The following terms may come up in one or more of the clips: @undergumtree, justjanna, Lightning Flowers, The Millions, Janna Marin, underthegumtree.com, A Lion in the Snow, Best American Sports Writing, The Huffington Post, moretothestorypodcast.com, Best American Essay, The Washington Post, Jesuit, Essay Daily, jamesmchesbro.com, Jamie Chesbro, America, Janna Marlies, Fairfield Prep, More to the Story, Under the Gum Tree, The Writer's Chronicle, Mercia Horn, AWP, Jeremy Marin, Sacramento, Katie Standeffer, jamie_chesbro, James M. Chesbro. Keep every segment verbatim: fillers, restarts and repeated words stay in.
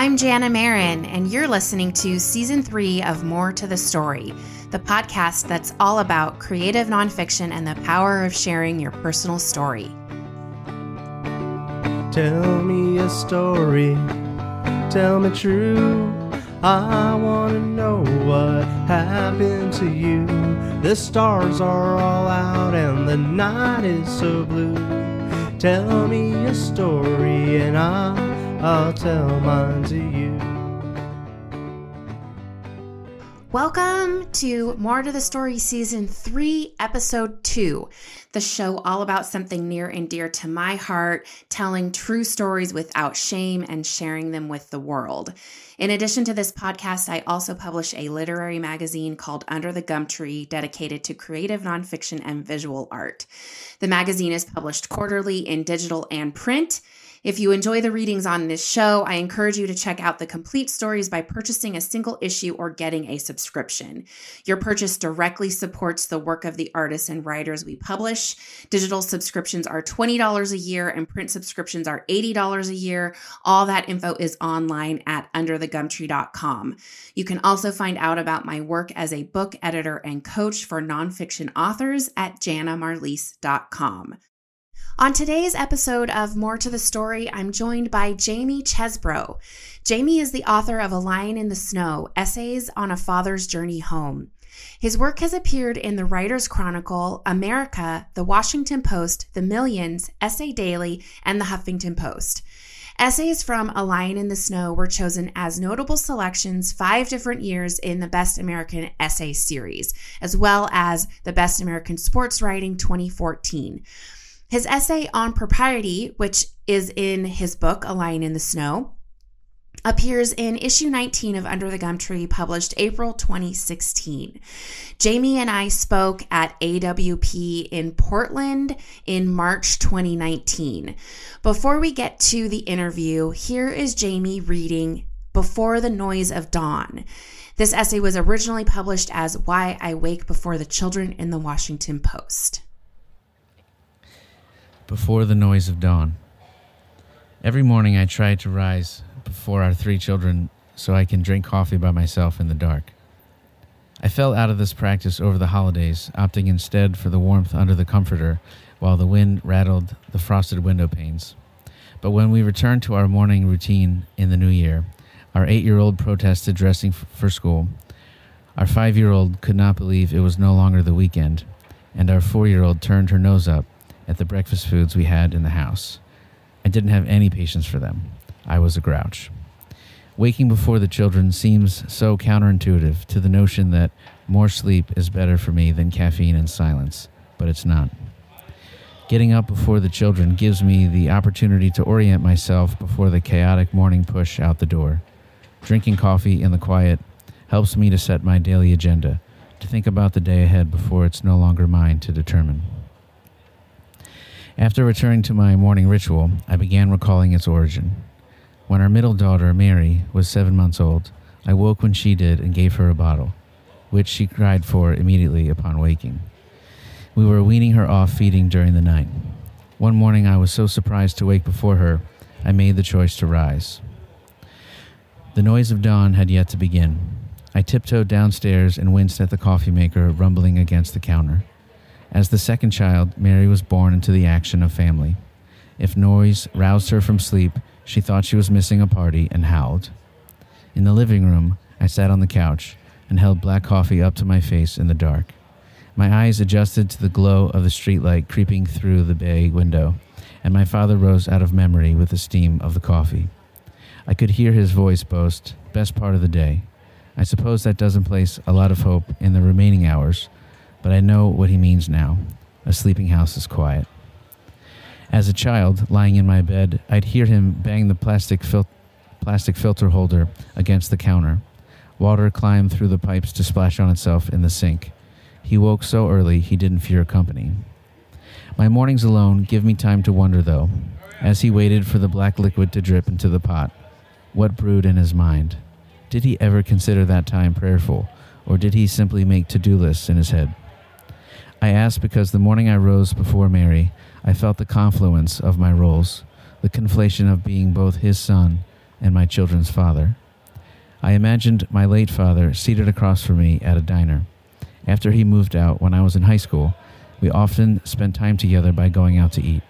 I'm Janna Marin, and you're listening to Season three of More to the Story, the podcast that's all about creative nonfiction and the power of sharing your personal story. Tell me a story, tell me true. I want to know what happened to you. The stars are all out and the night is so blue. Tell me a story and I'll I'll tell mine to you. Welcome to More to the Story Season three, Episode two, the show all about something near and dear to my heart, telling true stories without shame and sharing them with the world. In addition to this podcast, I also publish a literary magazine called Under the Gum Tree, dedicated to creative nonfiction and visual art. The magazine is published quarterly in digital and print. If you enjoy the readings on this show, I encourage you to check out the complete stories by purchasing a single issue or getting a subscription. Your purchase directly supports the work of the artists and writers we publish. Digital subscriptions are twenty dollars a year and print subscriptions are eighty dollars a year. All that info is online at under the gum tree dot com. You can also find out about my work as a book editor and coach for nonfiction authors at janna marlies dot com. On today's episode of More to the Story, I'm joined by Jamie Chesbro. Jamie is the author of A Lion in the Snow, Essays on a Father's Journey Home. His work has appeared in The Writer's Chronicle, America, The Washington Post, The Millions, Essay Daily, and The Huffington Post. Essays from A Lion in the Snow were chosen as notable selections five different years in the Best American Essay series, as well as the Best American Sports Writing twenty fourteen. His essay on propriety, which is in his book, A Lion in the Snow, appears in issue nineteen of Under the Gum Tree, published April twenty sixteen. Jamie and I spoke at A W P in Portland in March twenty nineteen. Before we get to the interview, here is Jamie reading Before the Noise of Dawn. This essay was originally published as Why I Wake Before the Children in the Washington Post. Before the noise of dawn. Every morning I try to rise before our three children so I can drink coffee by myself in the dark. I fell out of this practice over the holidays, opting instead for the warmth under the comforter while the wind rattled the frosted window panes. But when we returned to our morning routine in the new year, our eight-year-old protested dressing f- for school. Our five-year-old could not believe it was no longer the weekend, and our four-year-old turned her nose up at the breakfast foods we had in the house. I didn't have any patience for them. I was a grouch. Waking before the children seems so counterintuitive to the notion that more sleep is better for me than caffeine and silence, but it's not. Getting up before the children gives me the opportunity to orient myself before the chaotic morning push out the door. Drinking coffee in the quiet helps me to set my daily agenda, to think about the day ahead before it's no longer mine to determine. After returning to my morning ritual, I began recalling its origin. When our middle daughter, Mary, was seven months old, I woke when she did and gave her a bottle, which she cried for immediately upon waking. We were weaning her off feeding during the night. One morning I was so surprised to wake before her, I made the choice to rise. The noise of dawn had yet to begin. I tiptoed downstairs and winced at the coffee maker rumbling against the counter. As the second child, Mary was born into the action of family. If noise roused her from sleep, she thought she was missing a party and howled. In the living room, I sat on the couch and held black coffee up to my face in the dark. My eyes adjusted to the glow of the streetlight creeping through the bay window, and my father rose out of memory with the steam of the coffee. I could hear his voice boast, "Best part of the day." I suppose that doesn't place a lot of hope in the remaining hours, but I know what he means now. A sleeping house is quiet. As a child, lying in my bed, I'd hear him bang the plastic fil- plastic filter holder against the counter. Water climbed through the pipes to splash on itself in the sink. He woke so early he didn't fear company. My mornings alone give me time to wonder, though, as he waited for the black liquid to drip into the pot, what brewed in his mind. Did he ever consider that time prayerful, or did he simply make to-do lists in his head? I asked because the morning I rose before Mary, I felt the confluence of my roles, the conflation of being both his son and my children's father. I imagined my late father seated across from me at a diner. After he moved out when I was in high school, we often spent time together by going out to eat.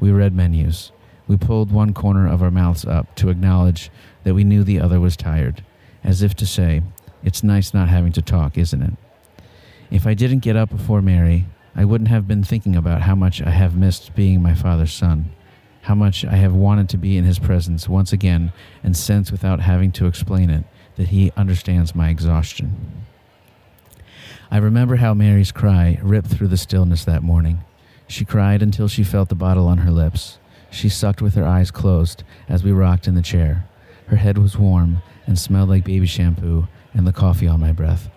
We read menus. We pulled one corner of our mouths up to acknowledge that we knew the other was tired, as if to say, it's nice not having to talk, isn't it? If I didn't get up before Mary, I wouldn't have been thinking about how much I have missed being my father's son, how much I have wanted to be in his presence once again and sense without having to explain it that he understands my exhaustion. I remember how Mary's cry ripped through the stillness that morning. She cried until she felt the bottle on her lips. She sucked with her eyes closed as we rocked in the chair. Her head was warm and smelled like baby shampoo and the coffee on my breath.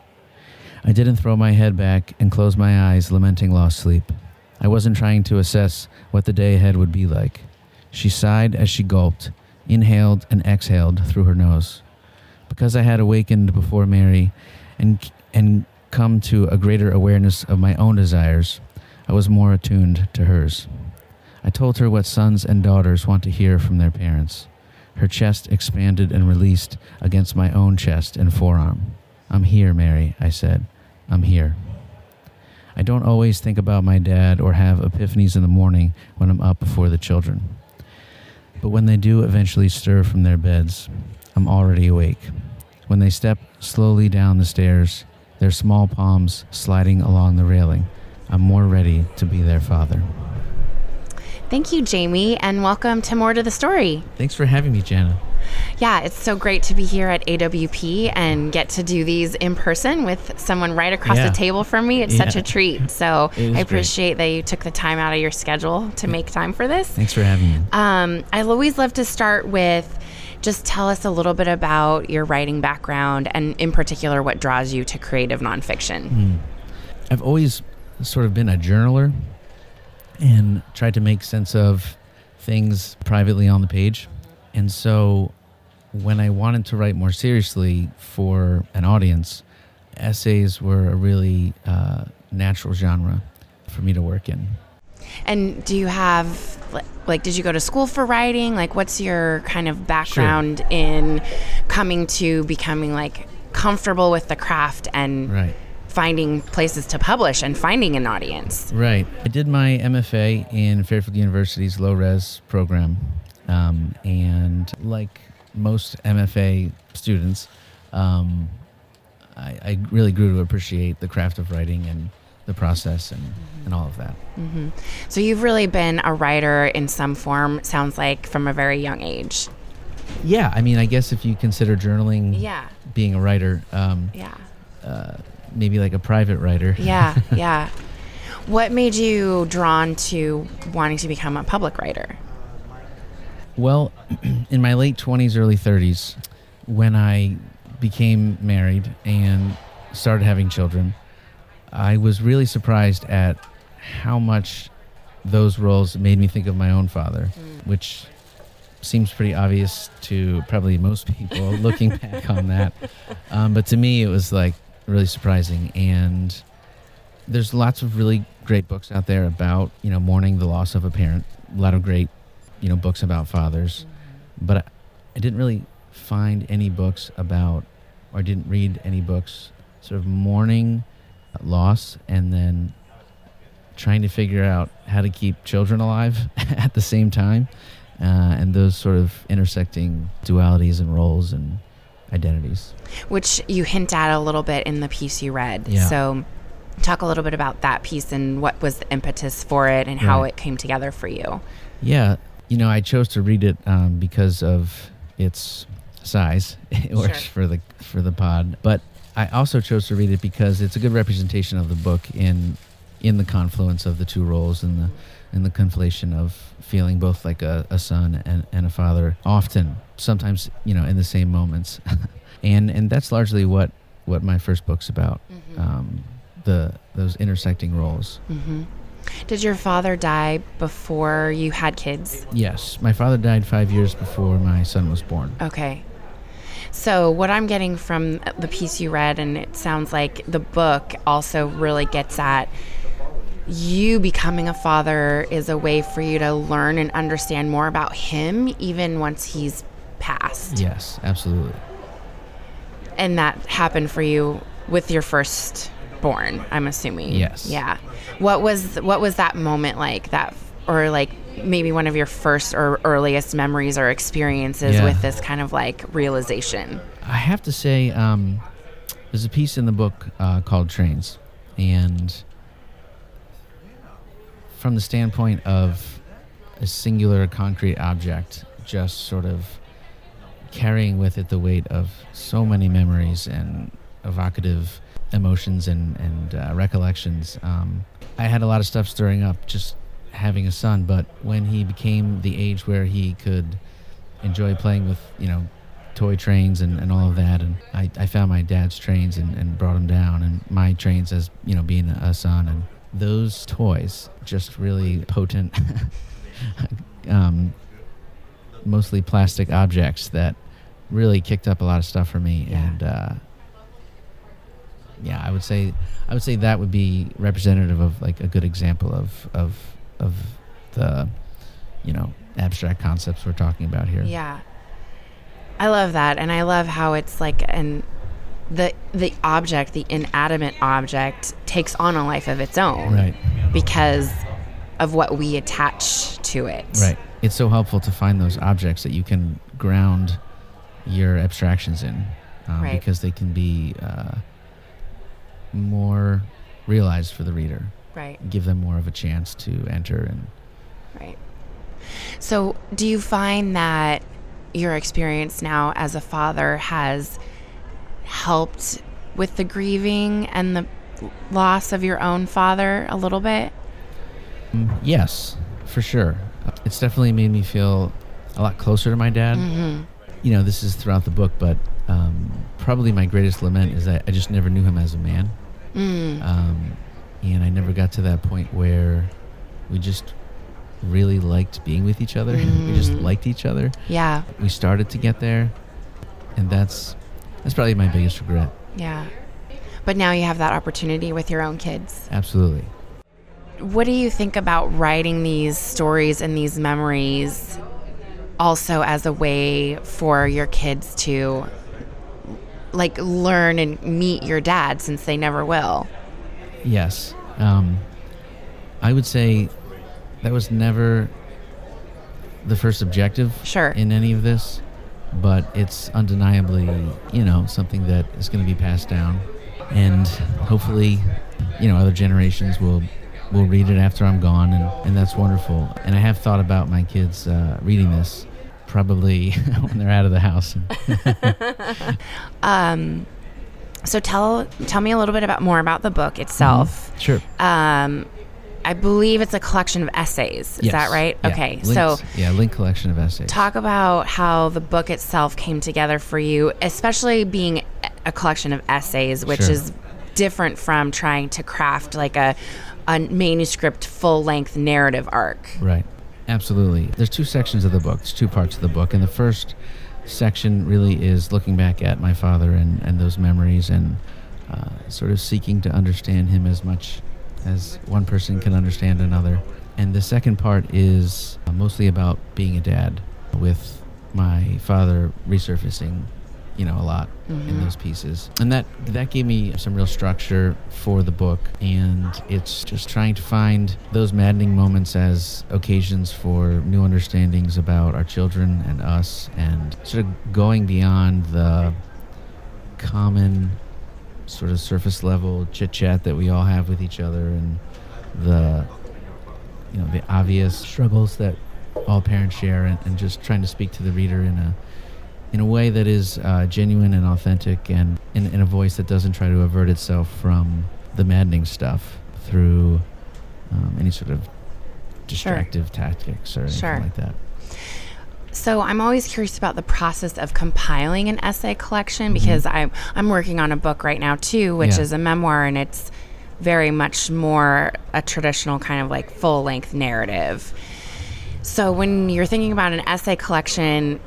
I didn't throw my head back and close my eyes, lamenting lost sleep. I wasn't trying to assess what the day ahead would be like. She sighed as she gulped, inhaled and exhaled through her nose. Because I had awakened before Mary and and come to a greater awareness of my own desires, I was more attuned to hers. I told her what sons and daughters want to hear from their parents. Her chest expanded and released against my own chest and forearm. I'm here, Mary, I said. I'm here. I don't always think about my dad or have epiphanies in the morning when I'm up before the children. But when they do eventually stir from their beds, I'm already awake. When they step slowly down the stairs, their small palms sliding along the railing, I'm more ready to be their father. Thank you, Jamie, and welcome to More to the Story. Thanks for having me, Janna. Yeah, it's so great to be here at A W P and get to do these in person with someone right across yeah. the table from me. It's yeah. such a treat. So I appreciate great. that you took the time out of your schedule to make time for this. Thanks for having me. Um, I always love to start with just tell us a little bit about your writing background and in particular what draws you to creative nonfiction. Mm. I've always sort of been a journaler and tried to make sense of things privately on the page. And so when I wanted to write more seriously for an audience, essays were a really uh, natural genre for me to work in. And do you have, like, did you go to school for writing? Like, what's your kind of background Sure. in coming to becoming, like, comfortable with the craft and Right. finding places to publish and finding an audience? Right. I did my M F A in Fairfield University's low-res program. Um, and like most M F A students, um, I, I really grew to appreciate the craft of writing and the process and, mm-hmm. and all of that. Mm-hmm. So you've really been a writer in some form, sounds like, from a very young age. Yeah, I mean, I guess if you consider journaling yeah. being a writer, um, yeah, uh, maybe like a private writer. Yeah, yeah. What made you drawn to wanting to become a public writer? Well, in my late twenties, early thirties, when I became married and started having children, I was really surprised at how much those roles made me think of my own father, mm. which seems pretty obvious to probably most people looking back on that. Um, but to me, it was like really surprising. And there's lots of really great books out there about, you know, mourning the loss of a parent, a lot of great you know, books about fathers, but I, I didn't really find any books about, or I didn't read any books sort of mourning loss and then trying to figure out how to keep children alive at the same time, uh, and those sort of intersecting dualities and roles and identities. Which you hint at a little bit in the piece you read. Yeah. So talk a little bit about that piece and what was the impetus for it and how right. it came together for you. Yeah. You know, I chose to read it um, because of its size. It works sure. for the for the pod. But I also chose to read it because it's a good representation of the book in in the confluence of the two roles and the and the conflation of feeling both like a, a son and, and a father often, sometimes, you know, in the same moments. and and that's largely what, what my first book's about, mm-hmm. um, the those intersecting roles. Mm-hmm. Did your father die before you had kids? Yes. My father died five years before my son was born. Okay. So what I'm getting from the piece you read, and it sounds like the book also really gets at you becoming a father is a way for you to learn and understand more about him, even once he's past. Yes, absolutely. And that happened for you with your firstborn, I'm assuming. Yes. Yeah. What was what was that moment like? That, or like maybe one of your first or earliest memories or experiences yeah. with this kind of like realization? I have to say, um, there's a piece in the book uh, called Trains, and from the standpoint of a singular concrete object just sort of carrying with it the weight of so many memories and evocative emotions and, and uh, recollections. Um, I had a lot of stuff stirring up just having a son, but when he became the age where he could enjoy playing with, you know, toy trains and, and all of that, and I, I found my dad's trains and, and brought them down, and my trains as, you know, being a son, and those toys just really potent, um, mostly plastic objects that really kicked up a lot of stuff for me. Yeah. And, uh, yeah, I would say, I would say that would be representative of like a good example of, of, of the, you know, abstract concepts we're talking about here. Yeah. I love that. And I love how it's like an, the, the object, the inanimate object takes on a life of its own, right? Because of what we attach to it. Right. It's so helpful to find those objects that you can ground your abstractions in, um, right. because they can be uh, more realized for the reader. Right. Give them more of a chance to enter. And right. So do you find that your experience now as a father has helped with the grieving and the loss of your own father a little bit? Mm, yes, for sure. It's definitely made me feel a lot closer to my dad. Mm-hmm. You know, this is throughout the book, but um, probably my greatest lament is that I just never knew him as a man. Mm. Um, and I never got to that point where we just really liked being with each other. Mm. We just liked each other. Yeah. We started to get there, and that's that's probably my biggest regret. Yeah. But now you have that opportunity with your own kids. Absolutely. What do you think about writing these stories and these memories also as a way for your kids to like learn and meet your dad, since they never will? Yes. Um, I would say that was never the first objective sure. in any of this, but it's undeniably, you know, something that is going to be passed down, and hopefully, you know, other generations will We'll read it after I'm gone, and, and that's wonderful. And I have thought about my kids uh, reading this probably when they're out of the house. um, so tell tell me a little bit about more about the book itself. Mm-hmm. Sure. Um, I believe it's a collection of essays. Is yes. that right? Yeah. Okay. Links. So yeah, link collection of essays. Talk about how the book itself came together for you, especially being a collection of essays, which sure. is different from trying to craft like a a manuscript full-length narrative arc. Right. Absolutely. There's two sections of the book. There's two parts of the book. And the first section really is looking back at my father and, and those memories, and uh, sort of seeking to understand him as much as one person can understand another. And the second part is uh, mostly about being a dad, with my father resurfacing, you know, a lot mm-hmm. in those pieces. And that that gave me some real structure for the book, and it's just trying to find those maddening moments as occasions for new understandings about our children and us, and sort of going beyond the common sort of surface level chit-chat that we all have with each other, and the, you know, the obvious struggles that all parents share, and, and just trying to speak to the reader in a in a way that is uh, genuine and authentic, and in, in a voice that doesn't try to avert itself from the maddening stuff through um, any sort of distractive sure. tactics or anything sure. like that. So I'm always curious about the process of compiling an essay collection, mm-hmm. because I'm, I'm working on a book right now too, which yeah. is a memoir, and it's very much more a traditional kind of like full-length narrative. So when you're thinking about an essay collection,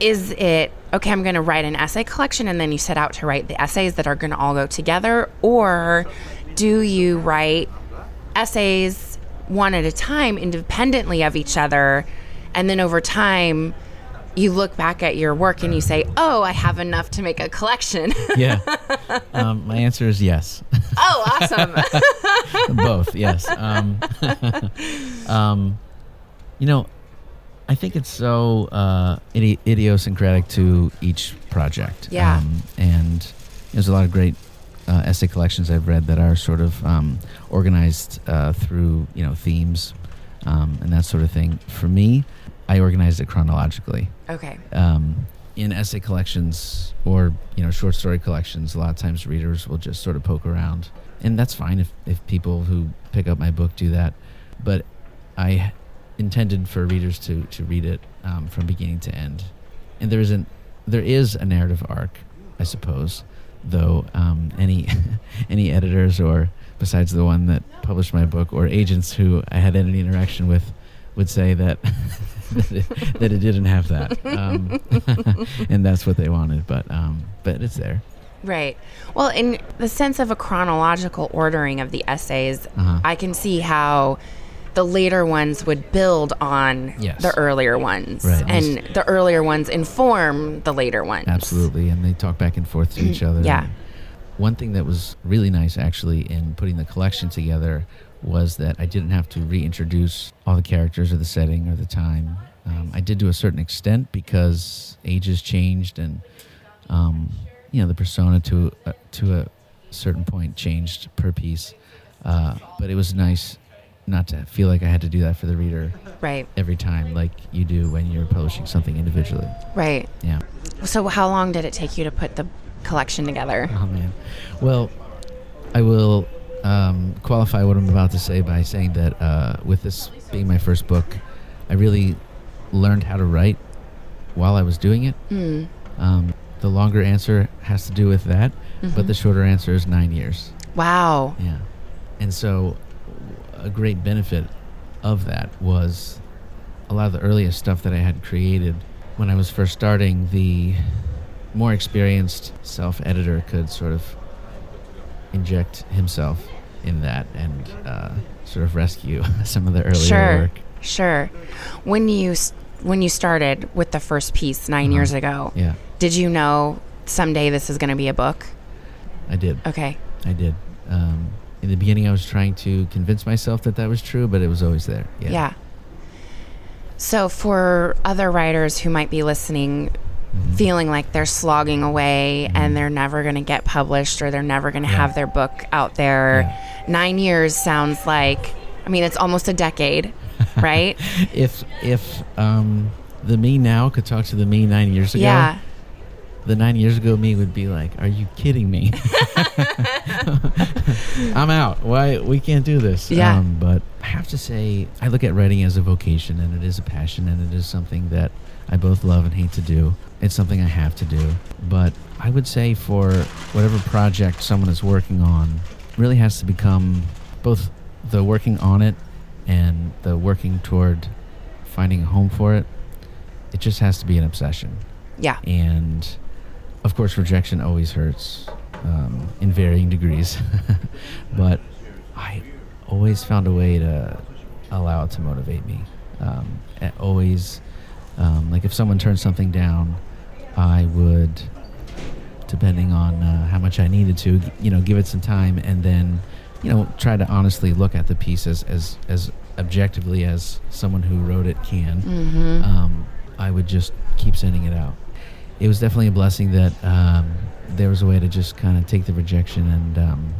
is it, okay, I'm going to write an essay collection, and then you set out to write the essays that are going to all go together? Or do you write essays one at a time independently of each other, and then over time you look back at your work and you say, oh, I have enough to make a collection. Yeah. Um, my answer is yes. Oh, awesome. Both, yes. Um, um, you know, I think it's so uh, idi- idiosyncratic to each project. Yeah. Um, and there's a lot of great uh, essay collections I've read that are sort of um, organized uh, through, you know, themes um, and that sort of thing. For me, I organized it chronologically. Okay. Um, in essay collections or, you know, short story collections, a lot of times readers will just sort of poke around. And that's fine if, if people who pick up my book do that. But I intended for readers to, to read it um, from beginning to end. And there isn't, there is a narrative arc, I suppose, though um, any any editors or besides the one that published my book or agents who I had any interaction with would say that that, it, that it didn't have that, um, and that's what they wanted. But um, but it's there, right? Well, in the sense of a chronological ordering of the essays, uh-huh. I can see how the later ones would build on yes. the earlier ones, right. and yes. the earlier ones inform the later ones. Absolutely, and they talk back and forth to each other. Yeah. One thing that was really nice, actually, in putting the collection together was that I didn't have to reintroduce all the characters or the setting or the time. Um, I did to a certain extent because ages changed and, um, you know, the persona to uh, to a certain point changed per piece. Uh, but it was nice not to feel like I had to do that for the reader right. every time like you do when you're publishing something individually. Right. Yeah. So how long did it take you to put the collection together? Oh, man. Well, I will... Um, qualify what I'm about to say by saying that uh, with this being my first book, I really learned how to write while I was doing it. Mm. Um, the longer answer has to do with that, mm-hmm. but the shorter answer is nine years. Wow. Yeah. And so a great benefit of that was a lot of the earliest stuff that I had created when I was first starting, the more experienced self-editor could sort of inject himself in that and uh, sort of rescue some of the earlier sure, work. Sure, sure. When you when you started with the first piece nine mm-hmm. years ago, yeah. did you know someday this is going to be a book? I did. Okay. I did. Um, in the beginning, I was trying to convince myself that that was true, but it was always there. Yeah. yeah. So for other writers who might be listening, Mm-hmm. feeling like they're slogging away mm-hmm. and they're never going to get published or they're never going to yeah. have their book out there. Yeah. Nine years sounds like, I mean, it's almost a decade, right? If if um, the me now could talk to the me nine years ago, yeah. the nine years ago me would be like, are you kidding me? I'm out. Why? We can't do this. Yeah. Um, but I have to say, I look at writing as a vocation and it is a passion and it is something that I both love and hate to do. It's something I have to do. But I would say for whatever project someone is working on, it really has to become both the working on it and the working toward finding a home for it. It just has to be an obsession. Yeah. And, of course, rejection always hurts um, in varying degrees. But I always found a way to allow it to motivate me. Um, always... Um, like if someone turned something down, I would, depending on uh, how much I needed to, you know, give it some time and then, you know, try to honestly look at the piece as as, as objectively as someone who wrote it can. Mm-hmm. Um, I would just keep sending it out. It was definitely a blessing that um, there was a way to just kind of take the rejection and um,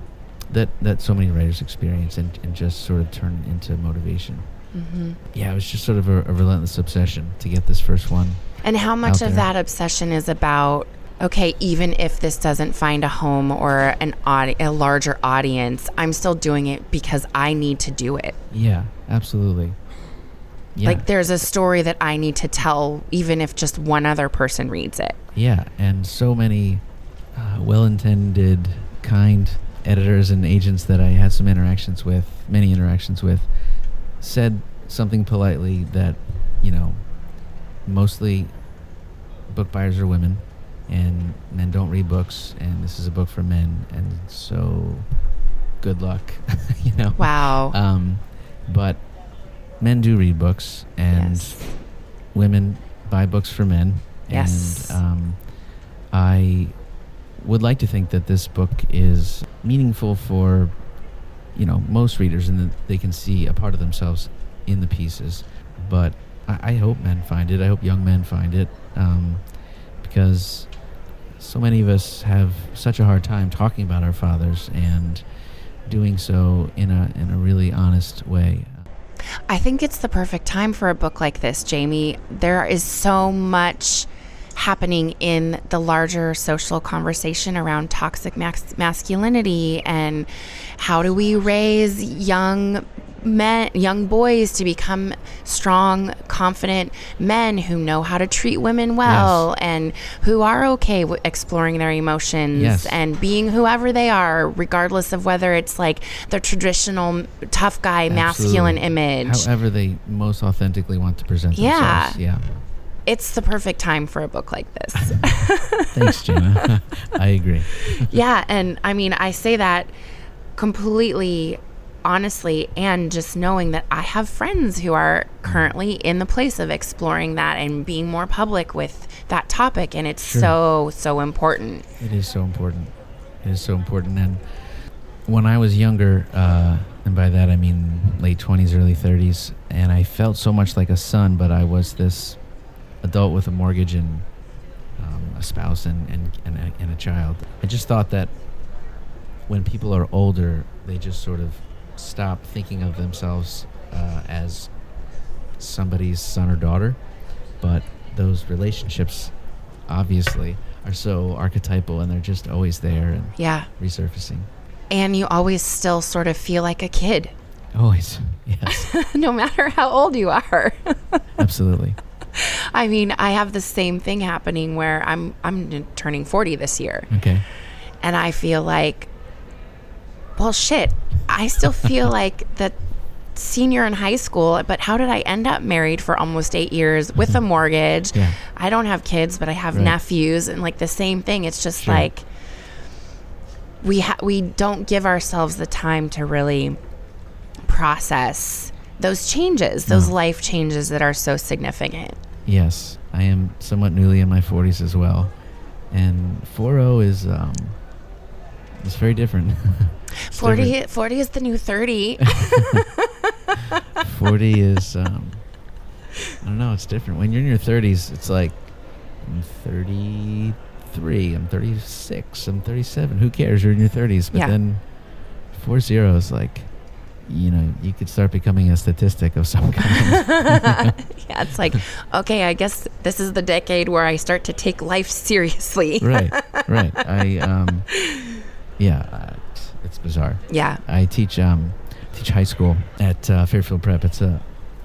that that so many writers experience and, and just sort of turn it into motivation. Mm-hmm. Yeah, it was just sort of a, a relentless obsession to get this first one. And how much of that obsession is about, okay, even if this doesn't find a home or an audi- a larger audience, I'm still doing it because I need to do it. Yeah, absolutely. Yeah. Like there's a story that I need to tell, even if just one other person reads it. Yeah, and so many uh, well-intended, kind editors and agents that I had some interactions with, many interactions with, said something politely that, you know, mostly book buyers are women and men don't read books and this is a book for men and so good luck, you know. Wow. Um, but men do read books and yes. women buy books for men. Yes. And um, I would like to think that this book is meaningful for, you know, most readers, and that they can see a part of themselves in the pieces. But I, I hope men find it. I hope young men find it, um, because so many of us have such a hard time talking about our fathers and doing so in a in a really honest way. I think it's the perfect time for a book like this, Jamie. There is so much happening in the larger social conversation around toxic mas- masculinity and how do we raise young men, young boys to become strong, confident men who know how to treat women well, yes, and who are okay w- exploring their emotions, yes, and being whoever they are, regardless of whether it's like the traditional tough guy, absolutely, masculine image. However they most authentically want to present, yeah, themselves. Yeah. It's the perfect time for a book like this. Thanks, Janna. I agree. Yeah, and I mean, I say that completely honestly, and just knowing that I have friends who are currently in the place of exploring that and being more public with that topic, and it's, sure, so, so important. It is so important. It is so important. And when I was younger, uh, and by that I mean late twenties, early thirties, and I felt so much like a son, but I was this adult with a mortgage and um, a spouse and, and, and, a, and a child. I just thought that when people are older, they just sort of stop thinking of themselves uh, as somebody's son or daughter. But those relationships obviously are so archetypal, and they're just always there and, yeah, resurfacing. And you always still sort of feel like a kid. Always, yes. No matter how old you are. Absolutely. I mean, I have the same thing happening where I'm I'm turning forty this year. Okay. And I feel like, well, shit, I still feel like the senior in high school, but how did I end up married for almost eight years with a mortgage? Yeah. I don't have kids, but I have, right, nephews, and like the same thing. It's just, sure, like we ha- we don't give ourselves the time to really process those changes, those no. life changes that are so significant. Yes, I am somewhat newly in my forties as well, and four oh is um, it's very different. It's forty, different. forty is the new thirty. forty is um, I don't know. It's different. When you're in your thirties, it's like I'm thirty-three, I'm thirty-six, I'm thirty-seven. Who cares? You're in your thirties, but yeah. then four zero is like, you know, you could start becoming a statistic of some kind. Yeah, it's like, okay, I guess this is the decade where I start to take life seriously. Right, right. I, um, yeah, it's, it's bizarre. Yeah. I teach, um, teach high school at uh, Fairfield Prep. It's a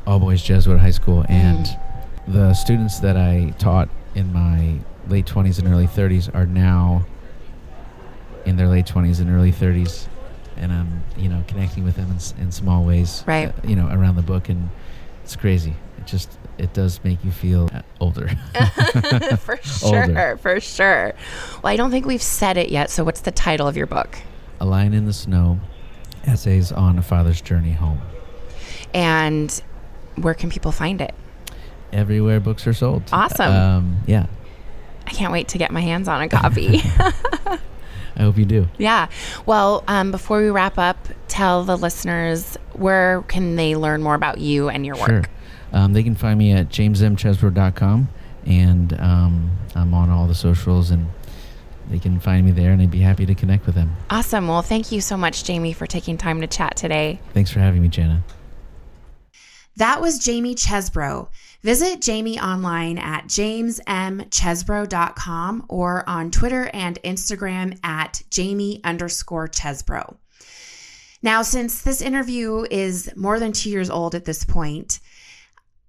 all-boys Jesuit high school, and mm. the students that I taught in my late twenties and early thirties are now in their late twenties and early thirties. And I'm, you know, connecting with them in, in small ways, right? Uh, you know, around the book, and it's crazy. It just, it does make you feel older. For sure, older. for sure. Well, I don't think we've said it yet. So, what's the title of your book? A Lion in the Snow: Essays on a Father's Journey Home. And where can people find it? Everywhere books are sold. Awesome. Um, yeah. I can't wait to get my hands on a copy. I hope you do. Yeah. Well, um, before we wrap up, tell the listeners, where can they learn more about you and your work? Sure. Um, they can find me at james m chesbro dot com, and um, I'm on all the socials, and they can find me there, and I'd be happy to connect with them. Awesome. Well, thank you so much, Jamie, for taking time to chat today. Thanks for having me, Janna. That was Jamie Chesbro. Visit Jamie online at james m chesbro dot com or on Twitter and Instagram at jamie underscore chesbro. Now, since this interview is more than two years old at this point,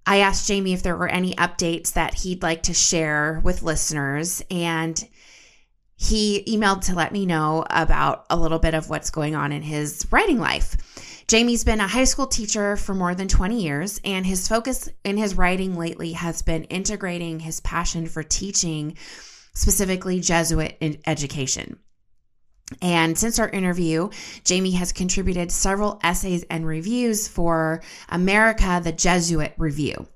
I asked Jamie if there were any updates that he'd like to share with listeners, and he emailed to let me know about a little bit of what's going on in his writing life. Jamie's been a high school teacher for more than twenty years, and his focus in his writing lately has been integrating his passion for teaching, specifically Jesuit education. And since our interview, Jamie has contributed several essays and reviews for America, the Jesuit Review.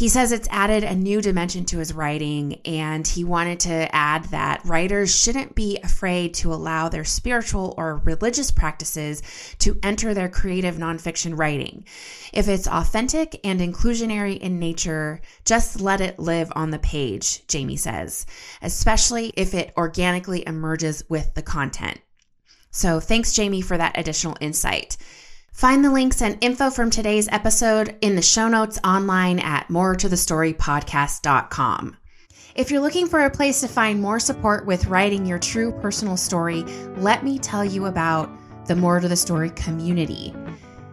He says it's added a new dimension to his writing, and he wanted to add that writers shouldn't be afraid to allow their spiritual or religious practices to enter their creative nonfiction writing. If it's authentic and inclusionary in nature, just let it live on the page, Jamie says, especially if it organically emerges with the content. So thanks, Jamie, for that additional insight. Find the links and info from today's episode in the show notes online at more to the story podcast dot com. If you're looking for a place to find more support with writing your true personal story, let me tell you about the More to the Story community.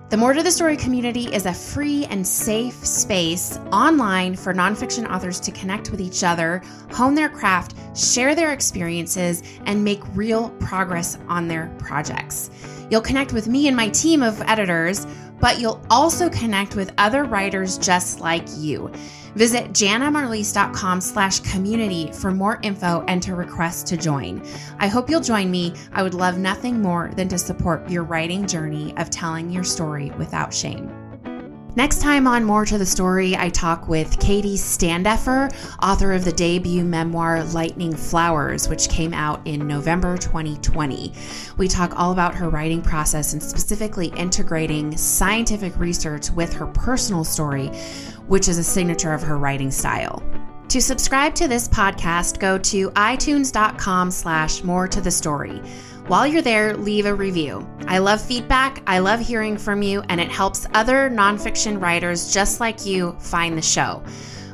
The More to the Story community is a free and safe space online for nonfiction authors to connect with each other, hone their craft, share their experiences, and make real progress on their projects. You'll connect with me and my team of editors, but you'll also connect with other writers just like you. Visit jannamarlies.com slash community for more info and to request to join. I hope you'll join me. I would love nothing more than to support your writing journey of telling your story without shame. Next time on More to the Story, I talk with Katie Standeffer, author of the debut memoir Lightning Flowers, which came out in November twenty twenty. We talk all about her writing process and specifically integrating scientific research with her personal story, which is a signature of her writing style. To subscribe to this podcast, go to iTunes.com slash more to the story. While you're there, leave a review. I love feedback, I love hearing from you, and it helps other nonfiction writers just like you find the show.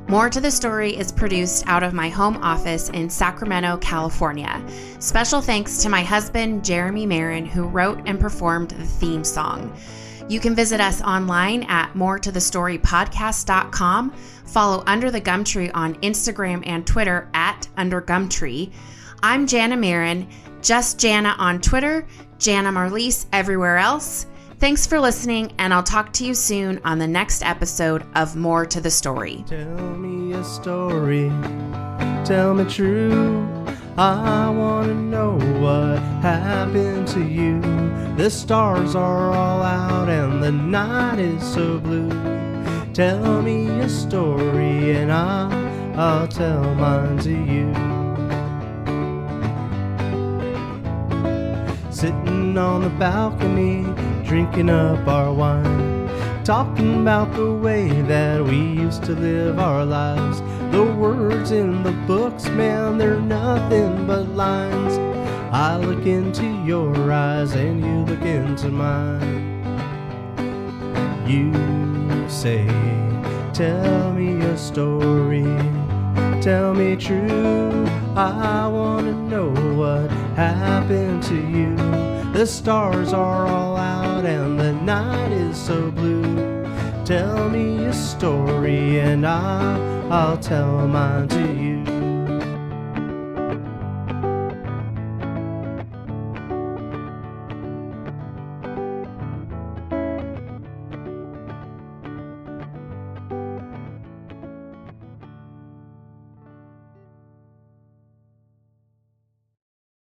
More to the Story is produced out of my home office in Sacramento, California. Special thanks to my husband, Jeremy Marin, who wrote and performed the theme song. You can visit us online at more to the story podcast dot com. Follow Under the Gum Tree on Instagram and Twitter at undergumtree. I'm Janna Marin, Just Janna on Twitter, Janna Marlies everywhere else. Thanks for listening, and I'll talk to you soon on the next episode of More to the Story. Tell me a story, tell me true. I want to know what happened to you. The stars are all out and the night is so blue. Tell me a story and I'll, I'll tell mine to you. Sitting on the balcony, drinking up our wine, talking about the way that we used to live our lives. The words in the books, man, they're nothing but lines. I look into your eyes and you look into mine. You say, tell me a story, tell me true. I want to know what happened to you. The stars are all out and the night is so blue. Tell me a story and I, I'll tell mine to you.